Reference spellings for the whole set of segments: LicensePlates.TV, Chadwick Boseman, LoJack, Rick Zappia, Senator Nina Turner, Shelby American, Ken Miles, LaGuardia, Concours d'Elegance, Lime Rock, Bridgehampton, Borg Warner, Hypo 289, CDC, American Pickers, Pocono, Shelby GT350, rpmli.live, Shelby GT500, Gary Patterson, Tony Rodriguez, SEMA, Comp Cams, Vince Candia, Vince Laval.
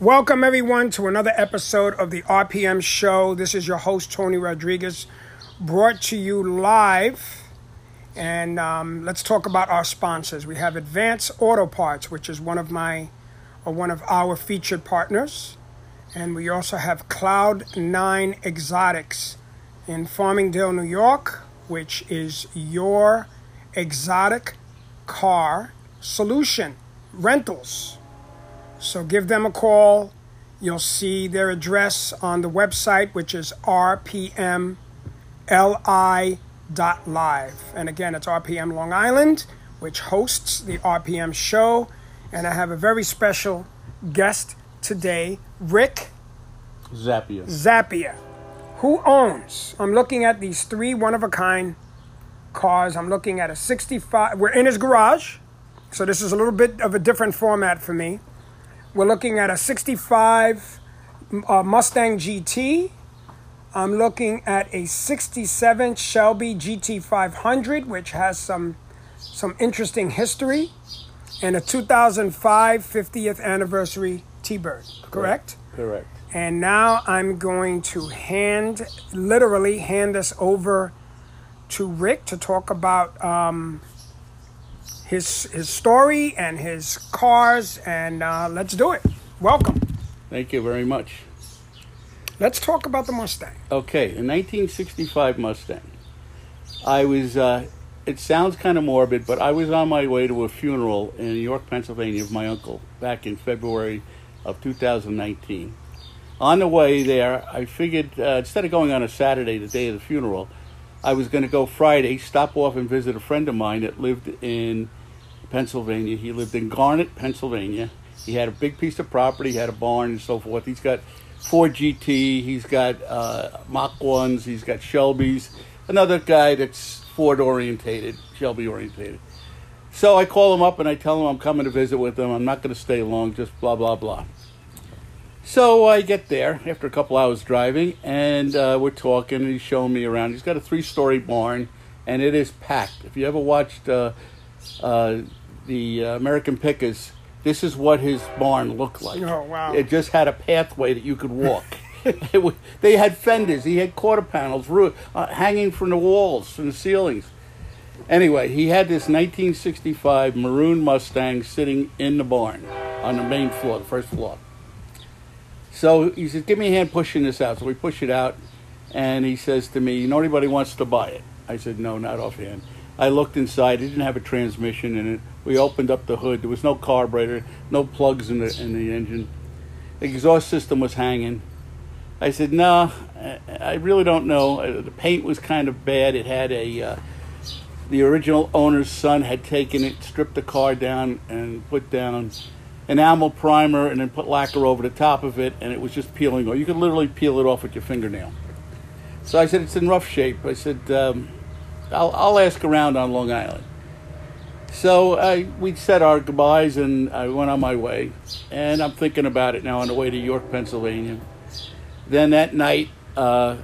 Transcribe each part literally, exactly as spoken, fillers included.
Welcome, everyone, to another episode of the R P M Show. This is your host, Tony Rodriguez, brought to you live. And um, let's talk about our sponsors. We have Advanced Auto Parts, which is one of my, or one of our featured partners. And we also have Cloud nine Exotics in Farmingdale, New York, which is your exotic car solution, rentals. So give them a call. You'll see their address on the website, which is r p m l i dot live. And again, it's R P M Long Island, which hosts the R P M Show. And I have a very special guest today, Rick Zappia. Zappia, who owns, I'm looking at these three one-of-a-kind cars. I'm looking at a sixty-five. We're in his garage, so this is a little bit of a different format for me. We're looking at a sixty-five uh, Mustang G T. I'm looking at a sixty-seven Shelby G T five hundred, which has some, some interesting history, and a two thousand five fiftieth anniversary T-Bird, correct? Correct. Correct. And now I'm going to hand, literally hand this over to Rick to talk about um, his his story and his cars, and uh, let's do it. Welcome. Thank you very much. Let's talk about the Mustang. Okay, the nineteen sixty-five Mustang. I was, uh, it sounds kind of morbid, but I was on my way to a funeral in New York, Pennsylvania of my uncle back in February of two thousand nineteen. On the way there, I figured uh, instead of going on a Saturday, the day of the funeral, I was going to go Friday, stop off and visit a friend of mine that lived in Pennsylvania. He lived in Garnet, Pennsylvania. He had a big piece of property, had a barn and so forth. He's got Ford G T, he's got uh, Mach ones, he's got Shelby's, another guy that's Ford orientated, Shelby orientated. So I call him up and I tell him I'm coming to visit with him. I'm not going to stay long, just blah, blah, blah. So I get there after a couple hours driving, and uh, we're talking, and he's showing me around. He's got a three-story barn, and it is packed. If you ever watched uh, uh, the uh, American Pickers, this is what his barn looked like. Oh, wow. It just had a pathway that you could walk. It was, they had fenders. He had quarter panels roof, uh, hanging from the walls and the ceilings. Anyway, he had this nineteen sixty-five maroon Mustang sitting in the barn on the main floor, the first floor. So he says, give me a hand pushing this out. So we push it out, and he says to me, you know anybody wants to buy it? I said, no, not offhand. I looked inside. It didn't have a transmission in it. We opened up the hood. There was no carburetor, no plugs in the in the engine. The exhaust system was hanging. I said, no, nah, I really don't know. The paint was kind of bad. It had a, uh, the original owner's son had taken it, stripped the car down, and put down enamel primer and then put lacquer over the top of it, and it was just peeling off. You could literally peel it off with your fingernail. So I said, it's in rough shape. I said, um, I'll, I'll ask around on Long Island. So uh, we said our goodbyes, and I went on my way. And I'm thinking about it now on the way to York, Pennsylvania. Then that night uh,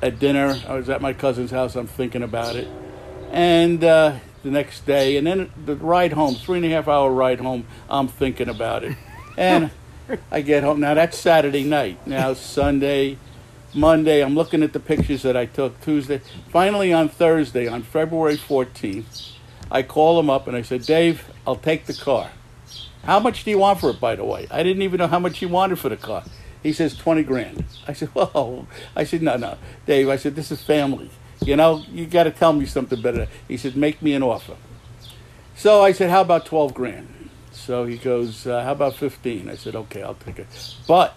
at dinner, I was at my cousin's house. I'm thinking about it. And uh, the next day, and then the ride home, three and a half hour ride home, I'm thinking about it. And I get home. Now, that's Saturday night. Now, Sunday, Monday, I'm looking at the pictures that I took Tuesday. Finally, on Thursday, on February fourteenth, I call him up and I said, Dave, I'll take the car. How much do you want for it, by the way? I didn't even know how much he wanted for the car. He says, twenty grand. I said, whoa. I said, no, no, Dave. I said, this is family. You know, you got to tell me something better. He said, make me an offer. So I said, how about twelve grand? So he goes, uh, how about fifteen? I said, okay, I'll take it. But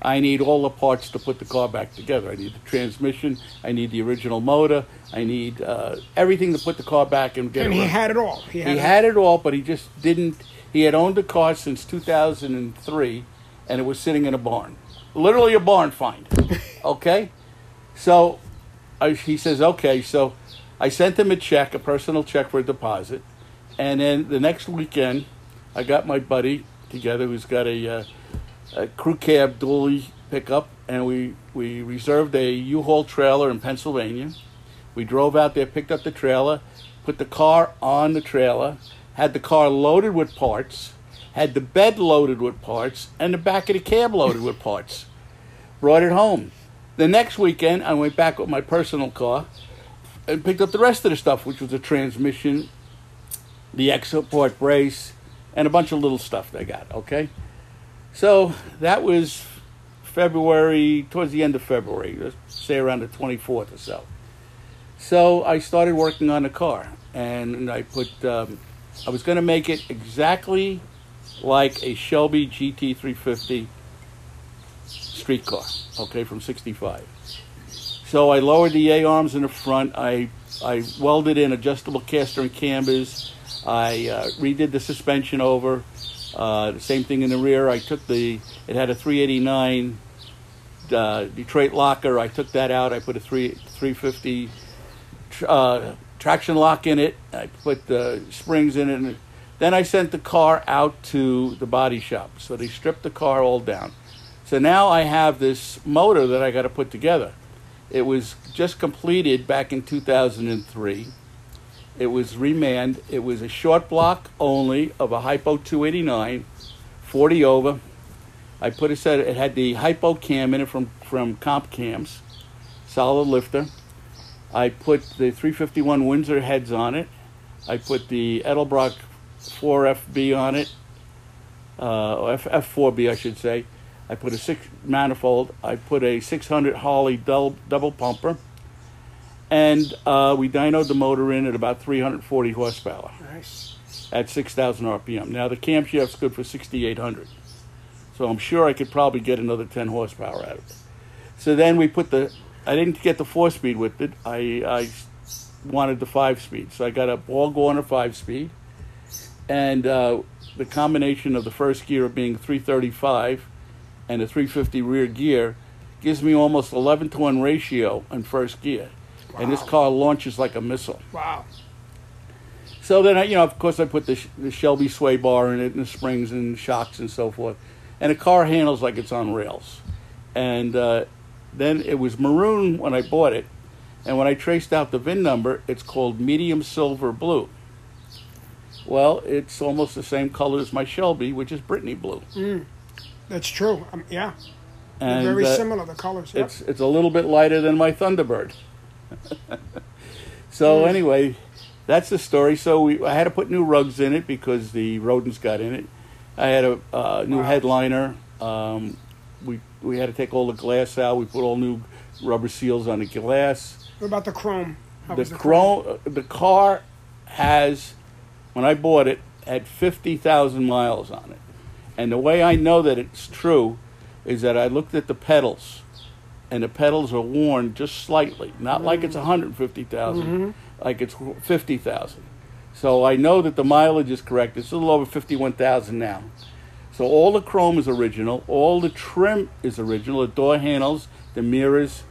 I need all the parts to put the car back together. I need the transmission. I need the original motor. I need uh, everything to put the car back and get it. And he running. had it all. He, had, he it. had it all, but he just didn't. He had owned the car since two thousand three, and it was sitting in a barn. Literally a barn find. Okay? So I, he says, okay. So I sent him a check, a personal check for a deposit. And then the next weekend, I got my buddy together who's got a... Uh, a crew cab dually pickup, and we, we reserved a U-Haul trailer in Pennsylvania. We drove out there, picked up the trailer, put the car on the trailer, had the car loaded with parts, had the bed loaded with parts and the back of the cab loaded with parts. Brought it home. The next weekend, I went back with my personal car and picked up the rest of the stuff, which was the transmission, the export brace, and a bunch of little stuff they got, okay? So that was February, towards the end of February, let's say around the twenty-fourth or so. So I started working on the car, and I put, um, I was going to make it exactly like a Shelby G T three fifty street car, okay, from sixty-five. So I lowered the A-arms in the front. I, I welded in adjustable cast iron cambers. I uh, redid the suspension over. Uh, the same thing in the rear. I took the, it had a three eighty-nine uh, Detroit locker. I took that out. I put a three fifty uh, traction lock in it. I put the springs in it. And then I sent the car out to the body shop. So they stripped the car all down. So now I have this motor that I got to put together. It was just completed back in two thousand three. It was remanned. It was a short block only of a Hypo two eighty-nine, forty over. I put a set, it had the Hypo cam in it from, from Comp Cams, solid lifter. I put the three fifty-one Windsor heads on it. I put the Edelbrock four F B on it, uh, F, F4B I should say. I put a six manifold. I put a six hundred Harley double, double pumper. And uh, we dynoed the motor in at about three hundred forty horsepower. Nice. At six thousand R P M. Now, the camshaft's good for sixty-eight hundred. So I'm sure I could probably get another ten horsepower out of it. So then we put the... I didn't get the four-speed with it. I, I wanted the five-speed. So I got a Borg Warner five-speed. And uh, the combination of the first gear being three thirty-five and the three fifty rear gear gives me almost eleven to one ratio in first gear. Wow. And this car launches like a missile. Wow. So then, I, you know, of course, I put the, the Shelby sway bar in it and the springs and shocks and so forth. And the car handles like it's on rails. And uh, then it was maroon when I bought it. And when I traced out the V I N number, it's called medium silver blue. Well, it's almost the same color as my Shelby, which is Brittany blue. Mm. That's true. Um, yeah. And, very uh, similar, the colors. Yep. It's, it's a little bit lighter than my Thunderbird. So anyway, that's the story. So we, I had to put new rugs in it because the rodents got in it. I had a uh, new wow. headliner. Um, we we had to take all the glass out. We put all new rubber seals on the glass. What about the chrome? How the, was the chrome? chrome? The car has, when I bought it, had fifty thousand miles on it. And the way I know that it's true is that I looked at the pedals. And the pedals are worn just slightly. Not mm-hmm. like it's one hundred fifty thousand, mm-hmm. like it's fifty thousand. So I know that the mileage is correct. It's a little over fifty-one thousand now. So all the chrome is original. All the trim is original. The door handles, the mirrors,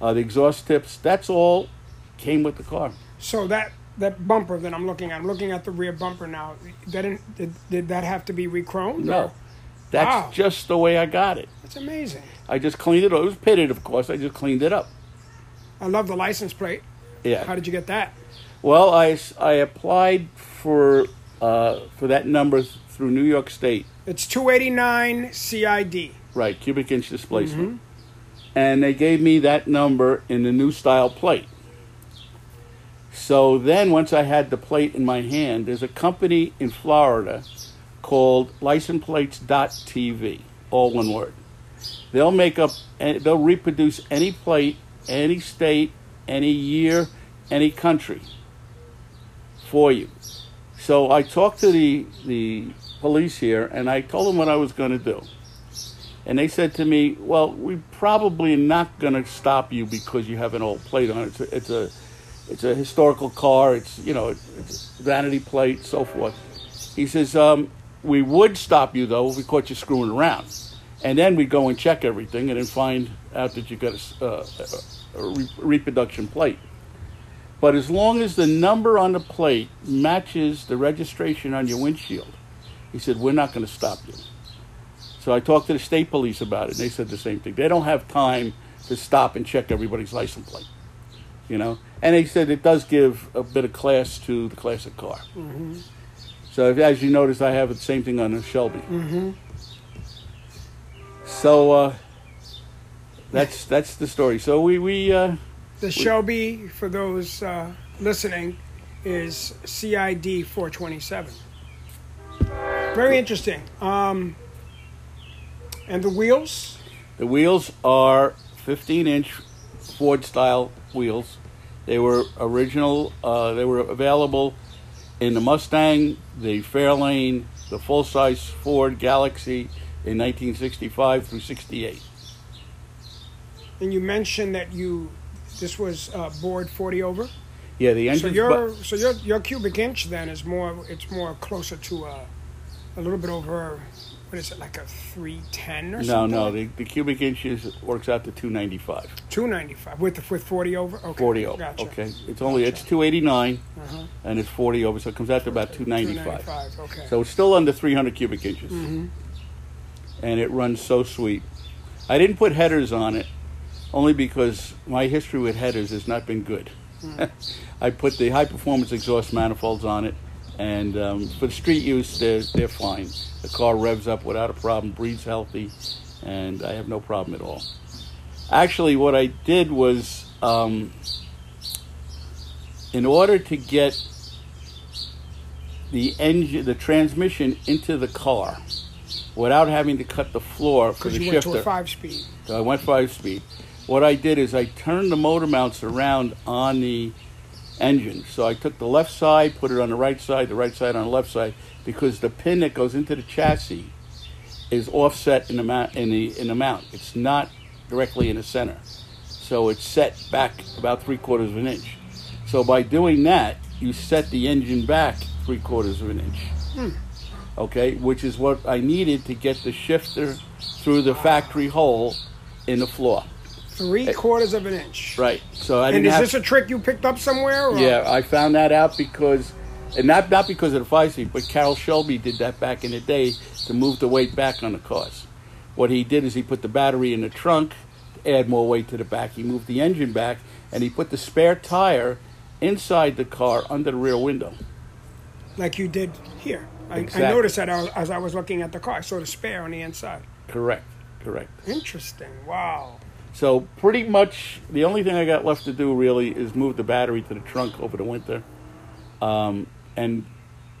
uh, the exhaust tips. That's all came with the car. So that, that bumper that I'm looking at, I'm looking at the rear bumper now. That didn't, did, did that have to be re-chromed? No. Or? That's wow. just the way I got it. That's amazing. I just cleaned it up. It was pitted, of course. I just cleaned it up. I love the license plate. Yeah. How did you get that? Well, I, I applied for uh, for that number through New York State. It's two eighty-nine C I D. Right, cubic inch displacement. Mm-hmm. And they gave me that number in the new style plate. So then once I had the plate in my hand, there's a company in Florida called license plates dot T V, all one word. They'll make up, they'll reproduce any plate, any state, any year, any country for you. So I talked to the, the police here, and I told them what I was going to do. And they said to me, well, we're probably not going to stop you because you have an old plate on it. It's a, it's a, it's a historical car. It's, you know, it's a vanity plate, so forth. He says, um, we would stop you, though, if we caught you screwing around. And then we go and check everything and then find out that you got a, uh, a re reproduction plate. But as long as the number on the plate matches the registration on your windshield, he said, we're not going to stop you. So I talked to the state police about it, and they said the same thing. They don't have time to stop and check everybody's license plate, you know. And they said it does give a bit of class to the classic car. Mm-hmm. So as you notice, I have the same thing on the Shelby. Mm-hmm. So uh, that's that's the story. So we... we uh, the we, Shelby, for those uh, listening, is C I D four twenty-seven. Very interesting. Um, and the wheels? The wheels are fifteen-inch Ford-style wheels. They were original. Uh, they were available in the Mustang, the Fairlane, the full-size Ford Galaxy in nineteen sixty-five through sixty-eight. And you mentioned that you this was uh, bored forty over. Yeah, the engine. So your so your your cubic inch then is more. It's more closer to a, a little bit over. What is it, like a three ten or no, something? No, no, the, the cubic inches works out to two ninety-five. two ninety-five, with with forty over? Okay. forty over, gotcha. Okay. It's only, gotcha. It's two eighty-nine, uh-huh. and it's forty over, so it comes out to about two ninety-five. two ninety-five, okay. So it's still under three hundred cubic inches. Mm-hmm. And it runs so sweet. I didn't put headers on it, only because my history with headers has not been good. Mm. I put the high-performance exhaust manifolds on it. And um, for the street use, they're, they're fine. The car revs up without a problem, breathes healthy, and I have no problem at all. Actually, what I did was, um, in order to get the engine, the transmission into the car without having to cut the floor for the shifter. Because you went to a five-speed. So I went five-speed. What I did is I turned the motor mounts around on the engine. So I took the left side, put it on the right side, the right side on the left side, because the pin that goes into the chassis is offset in the mount, in the in the mount. It's not directly in the center. So it's set back about three quarters of an inch. So by doing that, you set the engine back three quarters of an inch. Hmm. Okay, which is what I needed to get the shifter through the factory hole in the floor. Three quarters of an inch. Right. So I and didn't is have this a trick you picked up somewhere? Or? Yeah, I found that out because, and not, not because of the five-seat, but Carroll Shelby did that back in the day to move the weight back on the cars. What he did is he put the battery in the trunk, to add more weight to the back. He moved the engine back, and he put the spare tire inside the car under the rear window. Like you did here. Exactly. I, I noticed that as I was looking at the car. I saw the spare on the inside. Correct, correct. Interesting. Wow. So pretty much the only thing I got left to do really is move the battery to the trunk over the winter. Um, and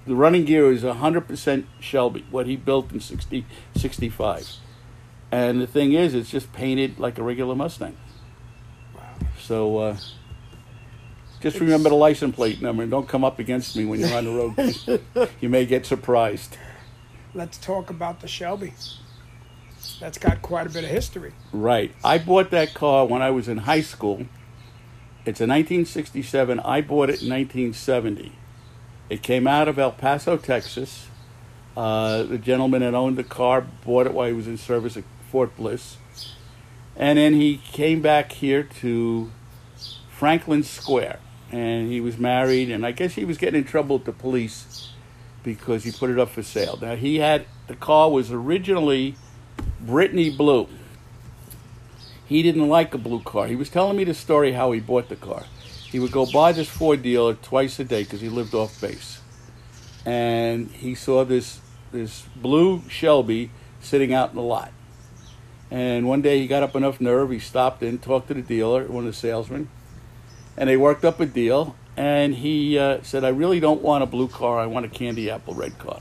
the running gear is one hundred percent Shelby, what he built in sixty, sixty-five. And the thing is, it's just painted like a regular Mustang. Wow. So uh, just it's... remember the license plate number and don't come up against me when you're on the road. You may get surprised. Let's talk about the Shelby. That's got quite a bit of history. Right. I bought that car when I was in high school. It's a nineteen sixty-seven. I bought it in nineteen seventy. It came out of El Paso, Texas. Uh, the gentleman that owned the car bought it while he was in service at Fort Bliss. And then he came back here to Franklin Square. And he was married. And I guess he was getting in trouble with the police because he put it up for sale. Now, he had... The car was originally... Brittany Blue. He didn't like a blue car. He was telling me the story how he bought the car. He would go buy this Ford dealer twice a day because he lived off base. And he saw this this blue Shelby sitting out in the lot. And one day he got up enough nerve, he stopped in, talked to the dealer, one of the salesmen, and they worked up a deal. And he uh, said, I really don't want a blue car. I want a candy apple red car.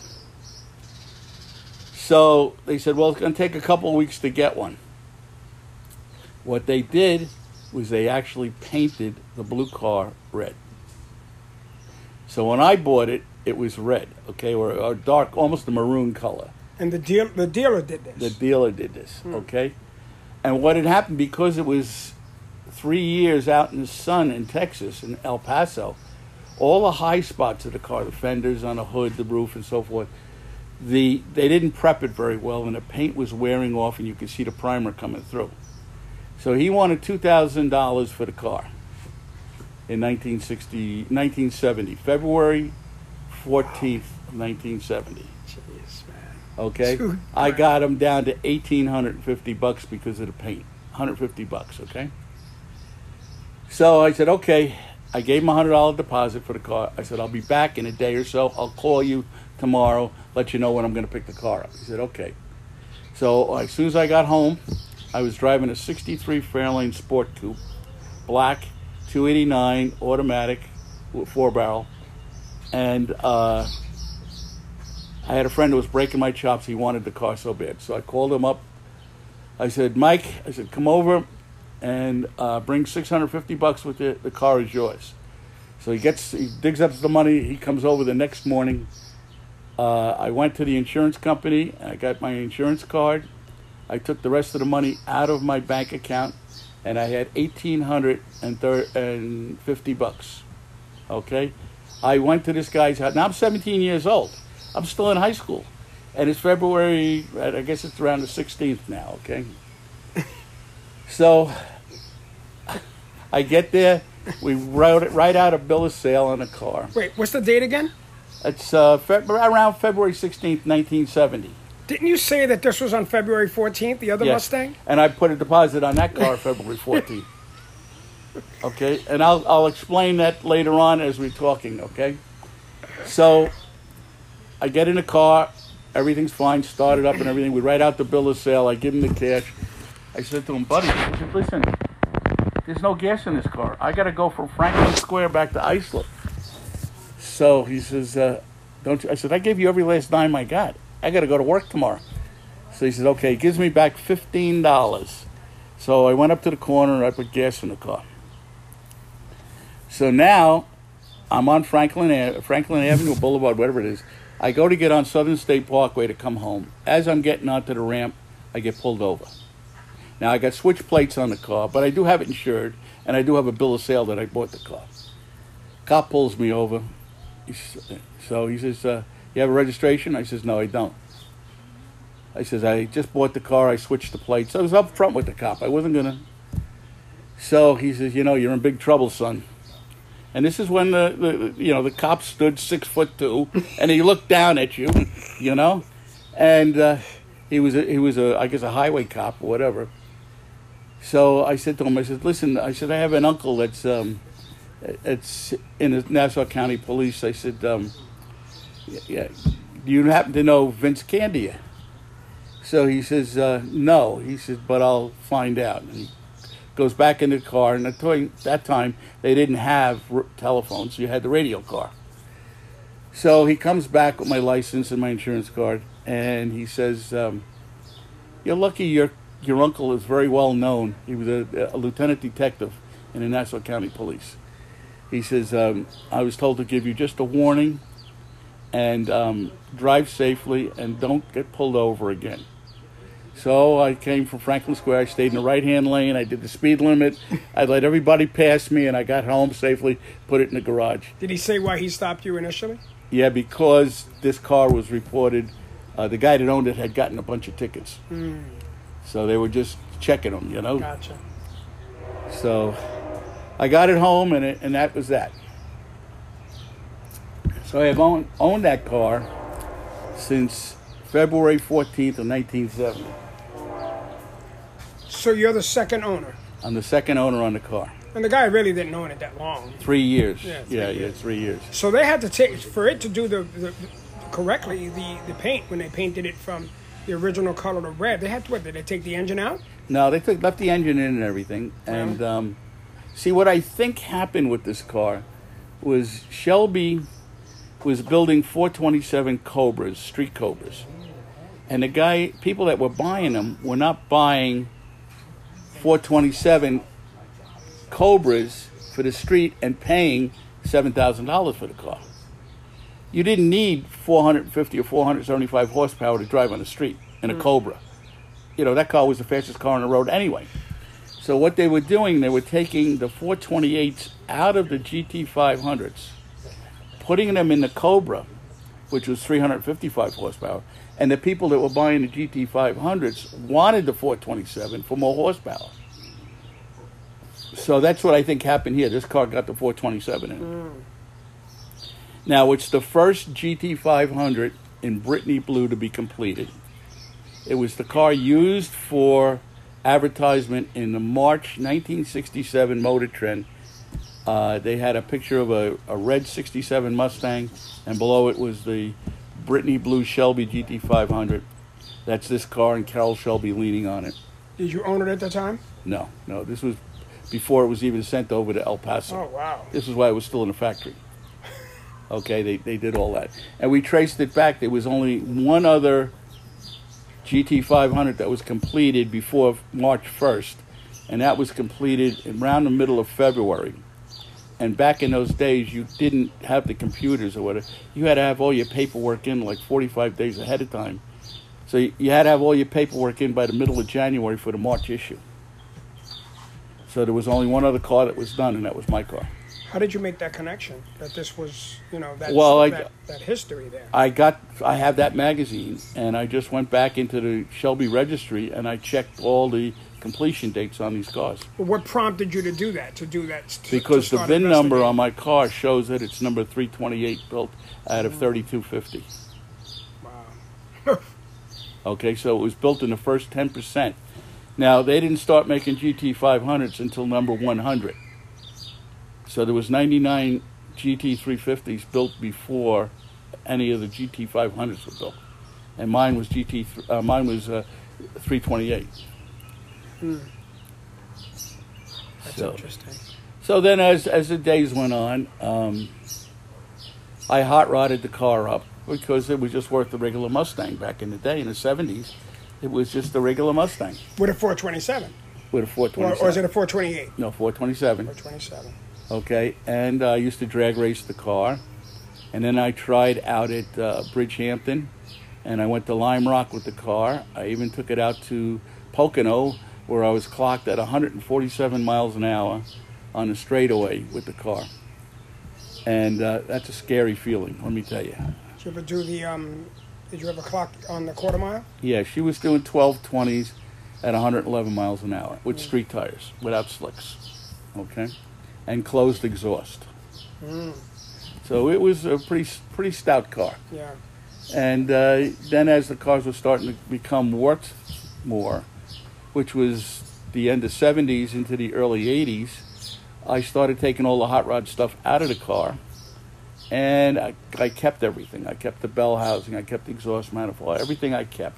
So they said, well, it's going to take a couple of weeks to get one. What they did was they actually painted the blue car red. So when I bought it, it was red, okay, or, or dark, almost a maroon color. And the, deal, the dealer did this? The dealer did this, hmm. okay? And what had happened, because it was three years out in the sun in Texas, in El Paso, all the high spots of the car, the fenders on the hood, the roof, and so forth, The, they didn't prep it very well, and the paint was wearing off, and you could see the primer coming through. So he wanted two thousand dollars for the car in nineteen seventy, February fourteenth, wow. nineteen seventy. Jeez, man. Okay? Dude, I got him down to one thousand eight hundred fifty bucks because of the paint. one hundred fifty bucks, okay? So I said, okay. I gave him a one hundred dollars deposit for the car. I said, I'll be back in a day or so. I'll call you tomorrow, let you know when I'm going to pick the car up. He said, okay. So as soon as I got home, I was driving a sixty-three Fairlane Sport Coupe, black, two eighty-nine, automatic, four barrel. And uh, I had a friend who was breaking my chops. He wanted the car so bad. So I called him up. I said, Mike, I said, come over and uh, bring six hundred fifty bucks with you. The car is yours. So he gets, he digs up the money. He comes over the next morning. Uh, I went to the insurance company. I got my insurance card. I took the rest of the money out of my bank account, and I had one thousand eight hundred fifty bucks. Okay? I went to this guy's house. Now, I'm seventeen years old. I'm still in high school. And it's February, I guess it's around the sixteenth now, okay? So I get there. We wrote it right out a bill of sale on a car. Wait, what's the date again? It's uh, fe- around February sixteenth, nineteen seventy. Didn't you say that this was on February fourteenth, the other yes. Mustang? And I put a deposit on that car February fourteenth. Okay, and I'll I'll explain that later on as we're talking, okay? So I get in the car. Everything's fine, started up and everything. We write out the bill of sale. I give him the cash. I said to him, buddy, I said, listen, there's no gas in this car. I got to go from Franklin Square back to Islip. So he says, uh, don't you? I said, I gave you every last dime I got. I got to go to work tomorrow. So he says, okay, he gives me back fifteen dollars. So I went up to the corner and I put gas in the car. So now I'm on Franklin, Franklin Avenue Boulevard, whatever it is. I go to get on Southern State Parkway to come home. As I'm getting onto the ramp, I get pulled over. Now, I got switch plates on the car, but I do have it insured, and I do have a bill of sale that I bought the car. Cop pulls me over. So he says, uh, you have a registration? I says, no, I don't. I says, I just bought the car. I switched the plates. I was up front with the cop. I wasn't going to. So he says, you know, you're in big trouble, son. And this is when the, the you know the cop stood six foot two, and he looked down at you, you know, and uh, he was a, he was a I guess a highway cop or whatever. So I said to him, I said, listen, I said I have an uncle that's um, that's in the Nassau County Police. I said, um, yeah, do you happen to know Vince Candia? So he says, uh, no. He says, but I'll find out. And he goes back in the car, and at that time they didn't have r- telephones, so you had the radio car. So he comes back with my license and my insurance card, and he says, um, you're lucky your your uncle is very well known. He was a, a lieutenant detective in the Nassau County Police. He says, um, I was told to give you just a warning, and um, drive safely, and don't get pulled over again. So I came from Franklin Square. I stayed in the right-hand lane. I did the speed limit. I let everybody pass me, and I got home safely, put it in the garage. Did he say why he stopped you initially? Yeah, because this car was reported. Uh, the guy that owned it had gotten a bunch of tickets. Mm. So they were just checking them, you know? Gotcha. So I got it home, and it, and that was that. So I have owned, owned that car since February fourteenth of nineteen seventy. So you're the second owner? I'm the second owner on the car. And the guy really didn't own it that long. Three years. Yeah, three, yeah, years. yeah, three years. So they had to take, for it to do the, the correctly, the, the paint, when they painted it from the original color to red, they had to, what, did they take the engine out? No, they took, left the engine in and everything. And wow. um, see, what I think happened with this car was Shelby was building four twenty-seven Cobras, street Cobras. And the guy, people that were buying them were not buying four twenty-seven Cobras for the street and paying seven thousand dollars for the car. You didn't need four hundred fifty or four hundred seventy-five horsepower to drive on the street in a mm. Cobra. You know, that car was the fastest car on the road anyway. So what they were doing, they were taking the four twenty-eights out of the G T five hundreds, putting them in the Cobra, which was three hundred fifty-five horsepower, and the people that were buying the G T five hundreds wanted the four twenty-seven for more horsepower. So that's what I think happened here. This car got the four twenty-seven in it. Mm. Now, it's the first G T five hundred in Brittany Blue to be completed. It was the car used for advertisement in the March nineteen sixty-seven Motor Trend. Uh, they had a picture of a, a red sixty-seven Mustang, and below it was the Brittany Blue Shelby G T five hundred. That's this car and Carroll Shelby leaning on it. Did you own it at the time? No, no. This was before it was even sent over to El Paso. Oh, wow. This is why it was still in the factory. Okay, they, they did all that. And we traced it back. There was only one other G T five hundred that was completed before March first, and that was completed around the middle of February. And back in those days, you didn't have the computers or whatever. You had to have all your paperwork in like forty-five days ahead of time. So you had to have all your paperwork in by the middle of January for the March issue. So there was only one other car that was done, and that was my car. How did you make that connection that this was, you know, that, well, I, that, that history there? I got, I have that magazine, and I just went back into the Shelby Registry, and I checked all the completion dates on these cars. Well, what prompted you to do that, to do that? To, because to the V I N number on my car shows that it's number three twenty-eight built out of thirty-two fifty. Wow. Okay, so it was built in the first ten percent. Now, they didn't start making G T five hundreds until number one hundred. So there was ninety-nine G T three fifties built before any of the G T five hundreds were built, and mine was G T, uh, mine was uh, three twenty-eight. Hmm. That's so interesting. So then, as as the days went on, um, I hot rodded the car up because it was just worth the regular Mustang back in the day in the seventies. It was just the regular Mustang with a four twenty-seven. With a four twenty-seven, or, or is it a four twenty-eight? No, four twenty-seven. four twenty-seven. Okay, and I uh, used to drag race the car. And then I tried out at uh, Bridgehampton, and I went to Lime Rock with the car. I even took it out to Pocono, where I was clocked at one forty-seven miles an hour on a straightaway with the car. And uh, that's a scary feeling, let me tell you. Did you ever do the, um, did you ever clock on the quarter mile? Yeah, she was doing twelve twenties at one eleven miles an hour with street tires, without slicks, okay? And closed exhaust. Mm. So it was a pretty pretty stout car. Yeah. And uh, then as the cars were starting to become worked more, which was the end of seventies into the early eighties, I started taking all the hot rod stuff out of the car. And I, I kept everything. I kept the bell housing. I kept the exhaust manifold. Everything I kept.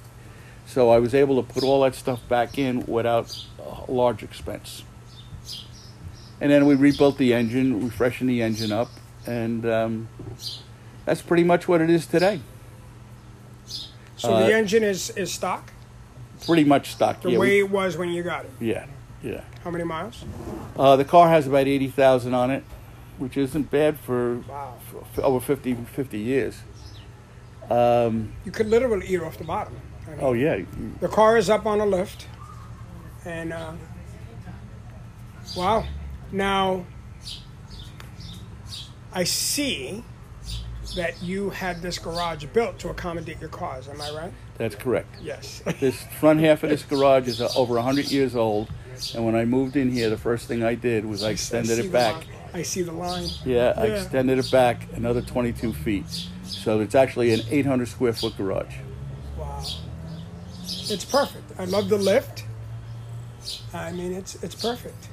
So I was able to put all that stuff back in without a large expense. And then we rebuilt the engine, refreshing the engine up, and um, that's pretty much what it is today. So uh, the engine is, is stock? Pretty much stock, the yeah. The way we, it was when you got it? Yeah, yeah. How many miles? Uh, the car has about eighty thousand on it, which isn't bad for, wow. for, for over fifty, fifty years. Um, you could literally eat off the bottom. I mean, oh, yeah. The car is up on a lift, and uh, wow. Now, I see that you had this garage built to accommodate your cars. Am I right? That's correct. Yes. This front half of this garage is over one hundred years old. And when I moved in here, the first thing I did was I extended I it back. Line. I see the line. Yeah, yeah, I extended it back another twenty-two feet. So it's actually an eight hundred square foot garage. Wow. It's perfect. I love the lift. I mean, it's it's perfect.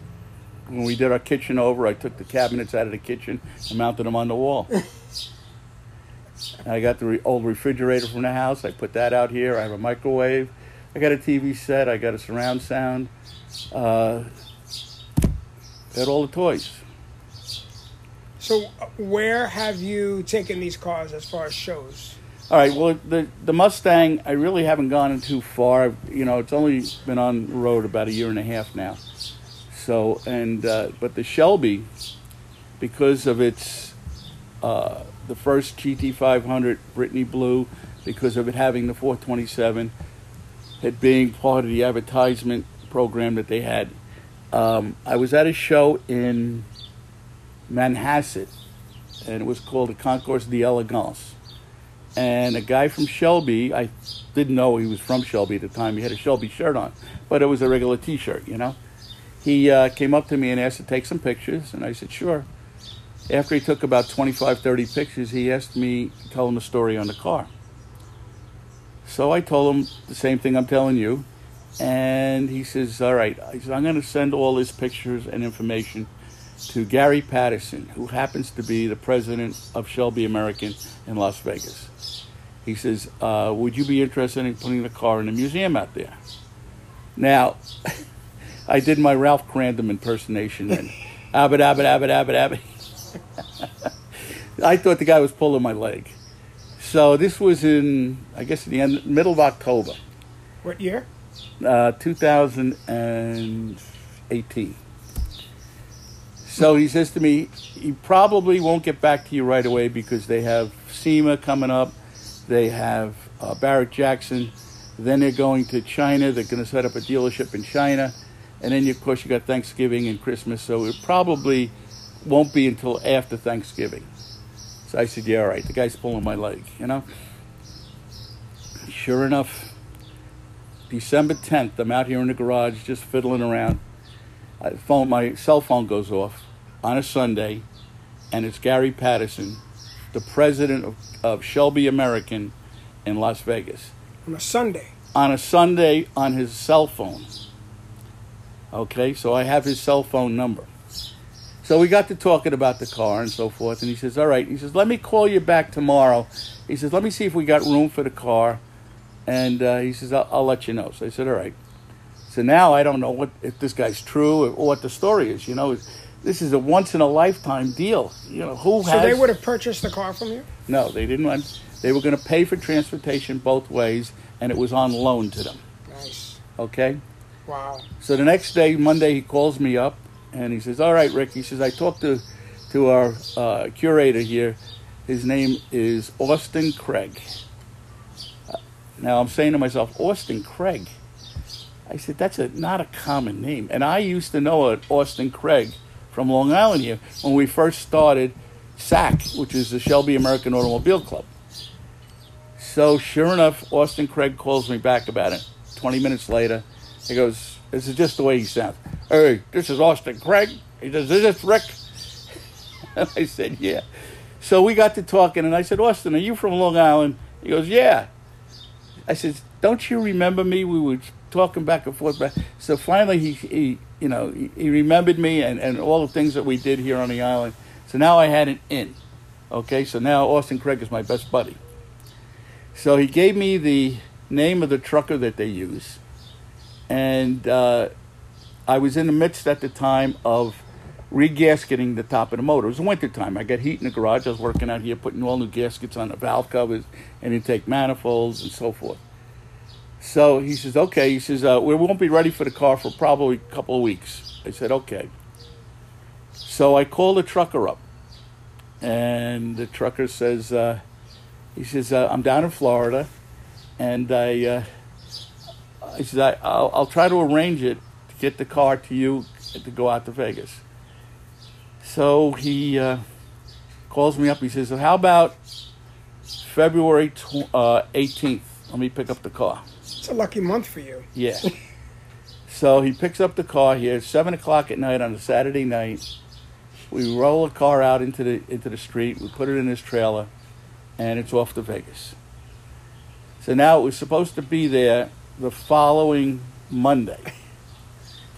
When we did our kitchen over, I took the cabinets out of the kitchen and mounted them on the wall. I got the re- old refrigerator from the house. I put that out here. I have a microwave. I got a T V set. I got a surround sound. Uh, got all the toys. So where have you taken these cars as far as shows? All right. Well, the, the Mustang, I really haven't gone too far. You know, it's only been on the road about a year and a half now. So, and, uh, but the Shelby, because of its, uh, the first G T five hundred Brittany Blue, because of it having the four twenty-seven, it being part of the advertisement program that they had. Um, I was at a show in Manhasset, and it was called the Concours d'Elegance. And a guy from Shelby, I didn't know he was from Shelby at the time. He had a Shelby shirt on, but it was a regular T-shirt, you know. He uh, came up to me and asked to take some pictures, and I said, sure. After he took about twenty-five, thirty pictures, he asked me to tell him the story on the car. So I told him the same thing I'm telling you, and he says, all right, I said, I'm going to send all his pictures and information to Gary Patterson, who happens to be the president of Shelby American in Las Vegas. He says, uh, would you be interested in putting the car in a museum out there? Now, I did my Ralph Crandom impersonation and abbot, abbot, abbot, abbot, abbot. I thought the guy was pulling my leg. So this was in, I guess, in the end, middle of October. What year? Uh, two thousand eighteen. So he says to me, he probably won't get back to you right away because they have SEMA coming up. They have uh, Barrett Jackson. Then they're going to China. They're going to set up a dealership in China. And then, of course, you got Thanksgiving and Christmas. So it probably won't be until after Thanksgiving. So I said, yeah, all right. The guy's pulling my leg, you know. Sure enough, December tenth, I'm out here in the garage just fiddling around. I phone, my cell phone goes off on a Sunday, and it's Gary Patterson, the president of, of Shelby American in Las Vegas. On a Sunday? On a Sunday on his cell phone. Okay, so I have his cell phone number. So we got to talking about the car and so forth, and he says, all right. He says, let me call you back tomorrow. He says, let me see if we got room for the car. And uh, he says, I'll, I'll let you know. So I said, all right. So now I don't know what if this guy's true or, or what the story is. You know, this is a once-in-a-lifetime deal. You know, who has... So they would have purchased the car from you? No, they didn't want... They were going to pay for transportation both ways, and it was on loan to them. Nice. Okay? Wow. So the next day, Monday, he calls me up. And he says, all right, Rick. He says, I talked to, to our uh, curator here. His name is Austin Craig. Uh, now, I'm saying to myself, Austin Craig? I said, that's a, not a common name. And I used to know an Austin Craig from Long Island here when we first started S A C, which is the Shelby American Automobile Club. So sure enough, Austin Craig calls me back about it. twenty minutes later, he goes, this is just the way he sounds. Hey, this is Austin Craig. He says, is this Rick? And I said, yeah. So we got to talking, and I said, Austin, are you from Long Island? He goes, yeah. I said, don't you remember me? We were talking back and forth. So finally, he, he you know, he, he remembered me and, and all the things that we did here on the island. So now I had an in. Okay, so now Austin Craig is my best buddy. So he gave me the name of the trucker that they use. And uh, I was in the midst at the time of regasketing the top of the motor. It was winter time. I got heat in the garage. I was working out here putting all new gaskets on the valve covers and intake manifolds and so forth. So he says, okay. He says, uh, we won't be ready for the car for probably a couple of weeks. I said, okay. So I called the trucker up. And the trucker says, uh, he says, uh, I'm down in Florida. And I... Uh, He says, I, I'll, I'll try to arrange it to get the car to you to go out to Vegas. So he uh, calls me up. He says, how about February tw- uh, eighteenth? Let me pick up the car. It's a lucky month for you. Yeah. So he picks up the car here, seven o'clock at night on a Saturday night. We roll the car out into the, into the street. We put it in his trailer, and it's off to Vegas. So now it was supposed to be there the following Monday.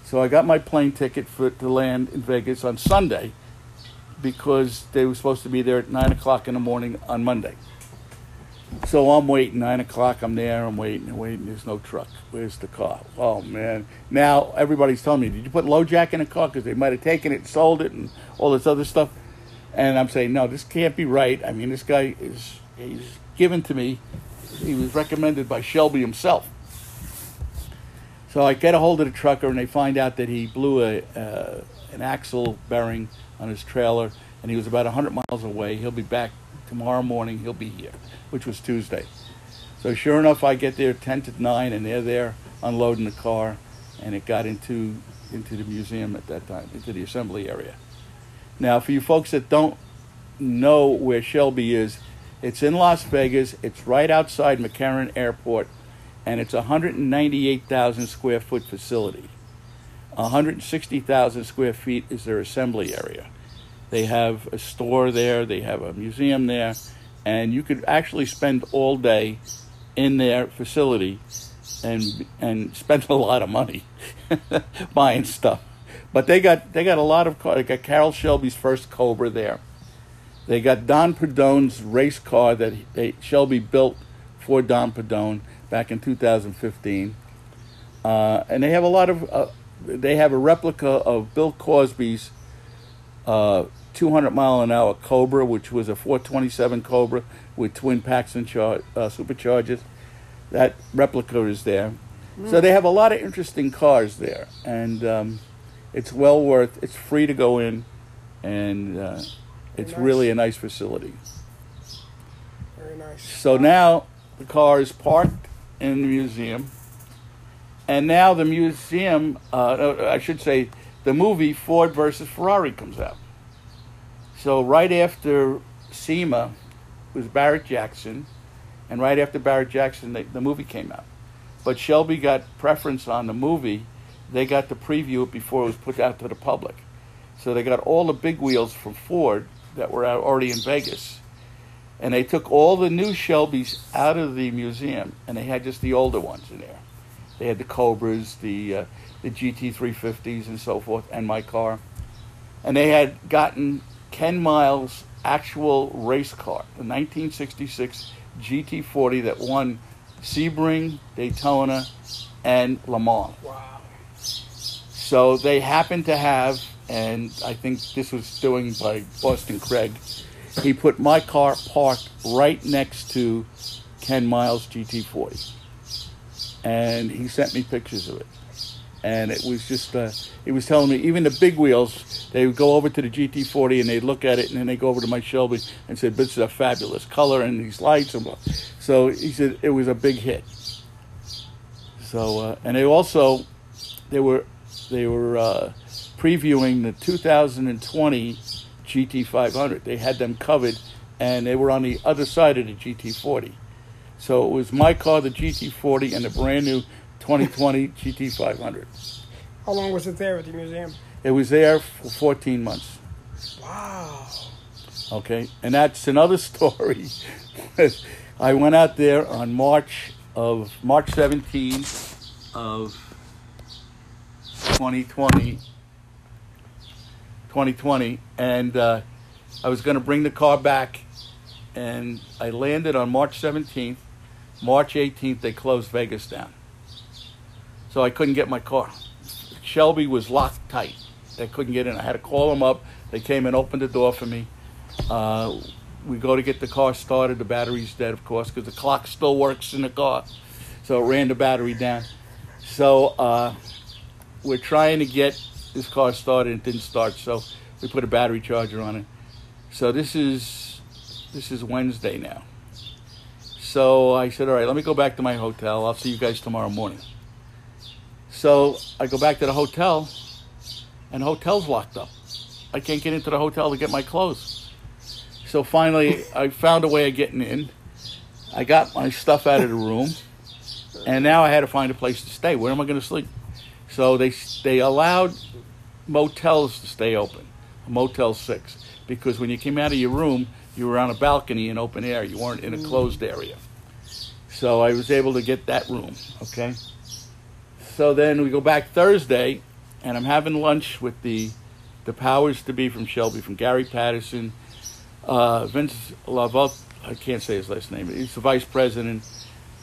So I got my plane ticket for to land in Vegas on Sunday because they were supposed to be there at nine o'clock in the morning on Monday. So I'm waiting, nine o'clock, I'm there, I'm waiting and waiting. There's no truck. Where's the car? Oh, man. Now everybody's telling me, did you put LoJack in the car? Because they might have taken it, sold it, and all this other stuff. And I'm saying, no, this can't be right. I mean, this guy is he's given to me. He was recommended by Shelby himself. So I get a hold of the trucker, and they find out that he blew a uh, an axle bearing on his trailer, and he was about one hundred miles away. He'll be back tomorrow morning. He'll be here, which was Tuesday. So sure enough, I get there ten to nine, and they're there unloading the car, and it got into into the museum at that time, into the assembly area. Now, for you folks that don't know where Shelby is, it's in Las Vegas. It's right outside McCarran Airport. And it's a one hundred ninety-eight thousand square foot facility. one hundred sixty thousand square feet is their assembly area. They have a store there, they have a museum there, and you could actually spend all day in their facility and and spend a lot of money buying stuff. But they got they got a lot of cars. They got Carroll Shelby's first Cobra there. They got Don Perdone's race car that they, Shelby built for Don Padone back in two thousand fifteen. Uh, and they have a lot of, uh, they have a replica of Bill Cosby's uh, two hundred mile an hour Cobra, which was a four twenty-seven Cobra with twin packs and char- uh, superchargers. That replica is there. Mm. So they have a lot of interesting cars there. And um, it's well worth, it's free to go in. And uh, it's nice. Really a nice facility. Very nice. So now the car is parked in the museum. And now the museum, uh, I should say, the movie Ford versus Ferrari comes out. So right after SEMA was Barrett Jackson. And right after Barrett Jackson, they, the movie came out. But Shelby got preference on the movie. They got to preview it before it was put out to the public. So they got all the big wheels from Ford that were out already in Vegas. And they took all the new Shelbys out of the museum, and they had just the older ones in there. They had the Cobras, the uh, the G T three fifties and so forth, and my car. And they had gotten Ken Miles' actual race car, the nineteen sixty-six G T forty that won Sebring, Daytona, and Le Mans. Wow. So they happened to have, and I think this was doing by Austin Craig, he put my car parked right next to Ken Miles' G T forty. And he sent me pictures of it. And it was just, uh, he was telling me, even the big wheels, they would go over to the G T forty and they'd look at it, and then they go over to my Shelby and said, this is a fabulous color and these lights. And blah. So he said it was a big hit. So, uh, and they also, they were, they were, uh, previewing the two thousand twenty G T five hundred. They had them covered, and they were on the other side of the G T forty. So it was my car, the G T forty, and the brand new twenty twenty G T five hundred. How long was it there at the museum? It was there for fourteen months. Wow. Okay, and that's another story. I went out there on March of March seventeenth of twenty twenty. twenty twenty, and uh, I was going to bring the car back, and I landed on March seventeenth. March eighteenth, they closed Vegas down. So I couldn't get my car. Shelby was locked tight. They couldn't get in. I had to call them up. They came and opened the door for me. Uh, we go to get the car started. The battery's dead, of course, because the clock still works in the car. So it ran the battery down. So uh, we're trying to get this car started and didn't start, so we put a battery charger on it. So this is this is Wednesday now. So I said, all right, let me go back to my hotel. I'll see you guys tomorrow morning. So I go back to the hotel, and the hotel's locked up. I can't get into the hotel to get my clothes. So finally, I found a way of getting in. I got my stuff out of the room, and now I had to find a place to stay. Where am I going to sleep? So they they allowed motels to stay open, Motel six, because when you came out of your room, you were on a balcony in open air. You weren't in a closed area. So I was able to get that room, okay? So then we go back Thursday, and I'm having lunch with the the powers to be from Shelby, from Gary Patterson, uh, Vince Laval, I can't say his last name, he's the vice president,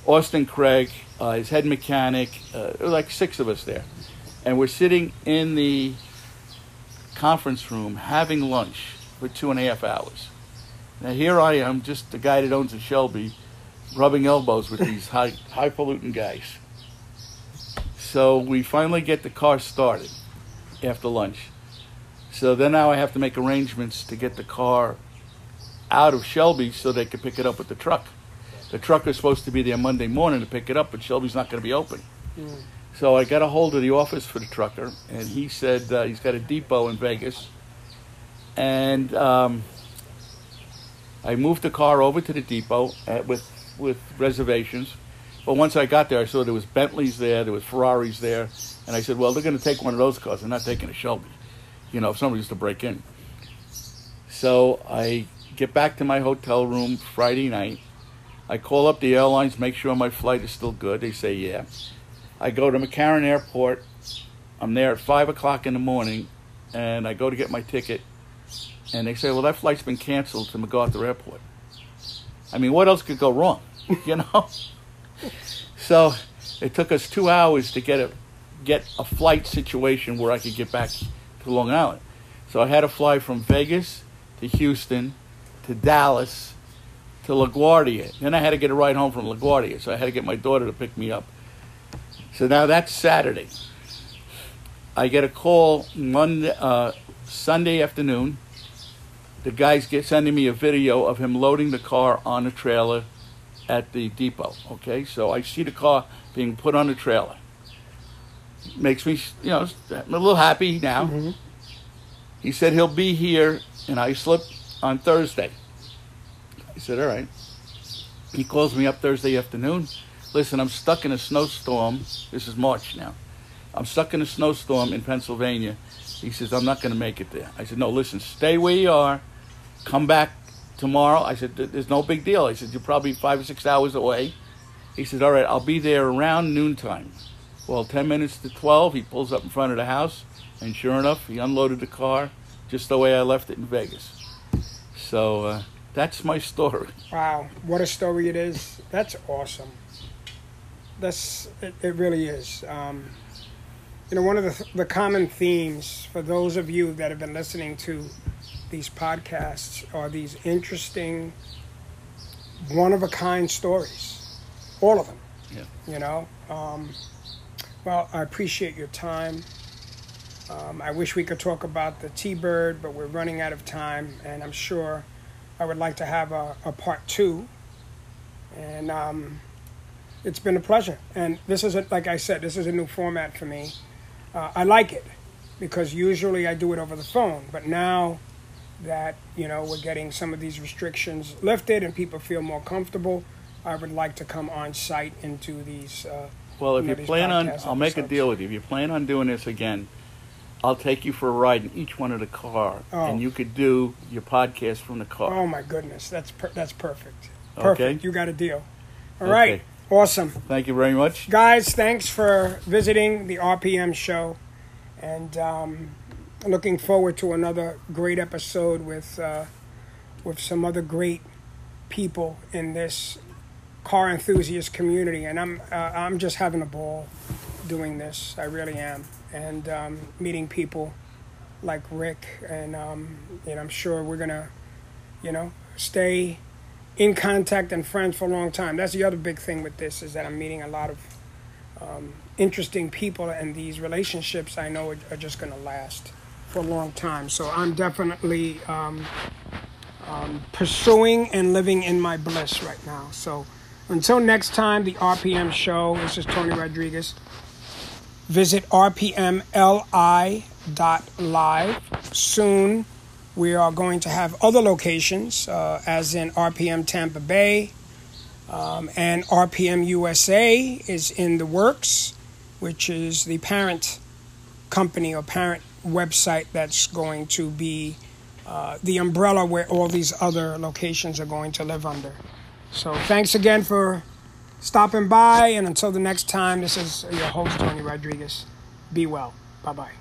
Austin Craig, uh, his head mechanic, uh, there were like six of us there. And we're sitting in the conference room having lunch for two and a half hours. Now here I am, just the guy that owns a Shelby, rubbing elbows with these high, highfalutin guys. So we finally get the car started after lunch. So then now I have to make arrangements to get the car out of Shelby so they can pick it up with the truck. The trucker's supposed to be there Monday morning to pick it up, but Shelby's not going to be open. Mm. So I got a hold of the office for the trucker, and he said uh, he's got a depot in Vegas. And um, I moved the car over to the depot at, with with reservations. But once I got there, I saw there was Bentleys there, there was Ferraris there. And I said, well, they're going to take one of those cars. They're not taking a Shelby, you know, if somebody was to break in. So I get back to my hotel room Friday night. I call up the airlines, make sure my flight is still good. They say, yeah. I go to McCarran Airport. I'm there at five o'clock in the morning, and I go to get my ticket. And they say, well, that flight's been canceled to MacArthur Airport. I mean, what else could go wrong? you know? So it took us two hours to get a, get a flight situation where I could get back to Long Island. So I had to fly from Vegas to Houston to Dallas to LaGuardia. Then I had to get a ride home from LaGuardia, so I had to get my daughter to pick me up. So now that's Saturday. I get a call Monday, uh, Sunday afternoon. The guy's get, sending me a video of him loading the car on a trailer at the depot, okay? So I see the car being put on a trailer. Makes me, you know, I'm a little happy now. Mm-hmm. He said he'll be here, and I slipped on Thursday. I said, all right. He calls me up Thursday afternoon. Listen, I'm stuck in a snowstorm. This is March now. I'm stuck in a snowstorm in Pennsylvania. He says, I'm not going to make it there. I said, no, listen, stay where you are. Come back tomorrow. I said, there's no big deal. I said, you're probably five or six hours away. He said, all right, I'll be there around noontime. Well, ten minutes to twelve, he pulls up in front of the house. And sure enough, he unloaded the car just the way I left it in Vegas. So uh, that's my story. Wow, what a story it is. That's awesome. That's, it, it really is. Um, you know, one of the, the common themes for those of you that have been listening to these podcasts are these interesting, one-of-a-kind stories, all of them. Yeah. You know, um, well, I appreciate your time. Um, I wish we could talk about the T-Bird, but we're running out of time, and I'm sure I would like to have a, a part two. And um, it's been a pleasure. And this is, a, like I said, this is a new format for me. Uh, I like it because usually I do it over the phone, but now that, you know, we're getting some of these restrictions lifted and people feel more comfortable, I would like to come on site and do these. Uh, well, if you, know, you plan on, I'll make a deal with you. If you plan on doing this again, I'll take you for a ride in each one of the car, oh. and you could do your podcast from the car. Oh, my goodness. That's per- that's perfect. Perfect. Okay. You got a deal. All okay. right. Awesome. Thank you very much. Guys, thanks for visiting the R P M show, and um, looking forward to another great episode with, uh, with some other great people in this car enthusiast community. And I'm uh, I'm just having a ball doing this. I really am. And um, meeting people like Rick, and um, and I'm sure we're gonna, you know, stay in contact and friends for a long time. That's the other big thing with this, is that I'm meeting a lot of um, interesting people, and these relationships I know are, are just gonna last for a long time. So I'm definitely um, um, pursuing and living in my bliss right now. So until next time, the R P M show. This is Tony Rodriguez. Visit r p m l i dot live. Soon we are going to have other locations, uh, as in R P M Tampa Bay, um, and R P M U S A is in the works, which is the parent company or parent website that's going to be uh, the umbrella where all these other locations are going to live under. So thanks again for stopping by, and until the next time, this is your host, Tony Rodriguez. Be well. Bye-bye.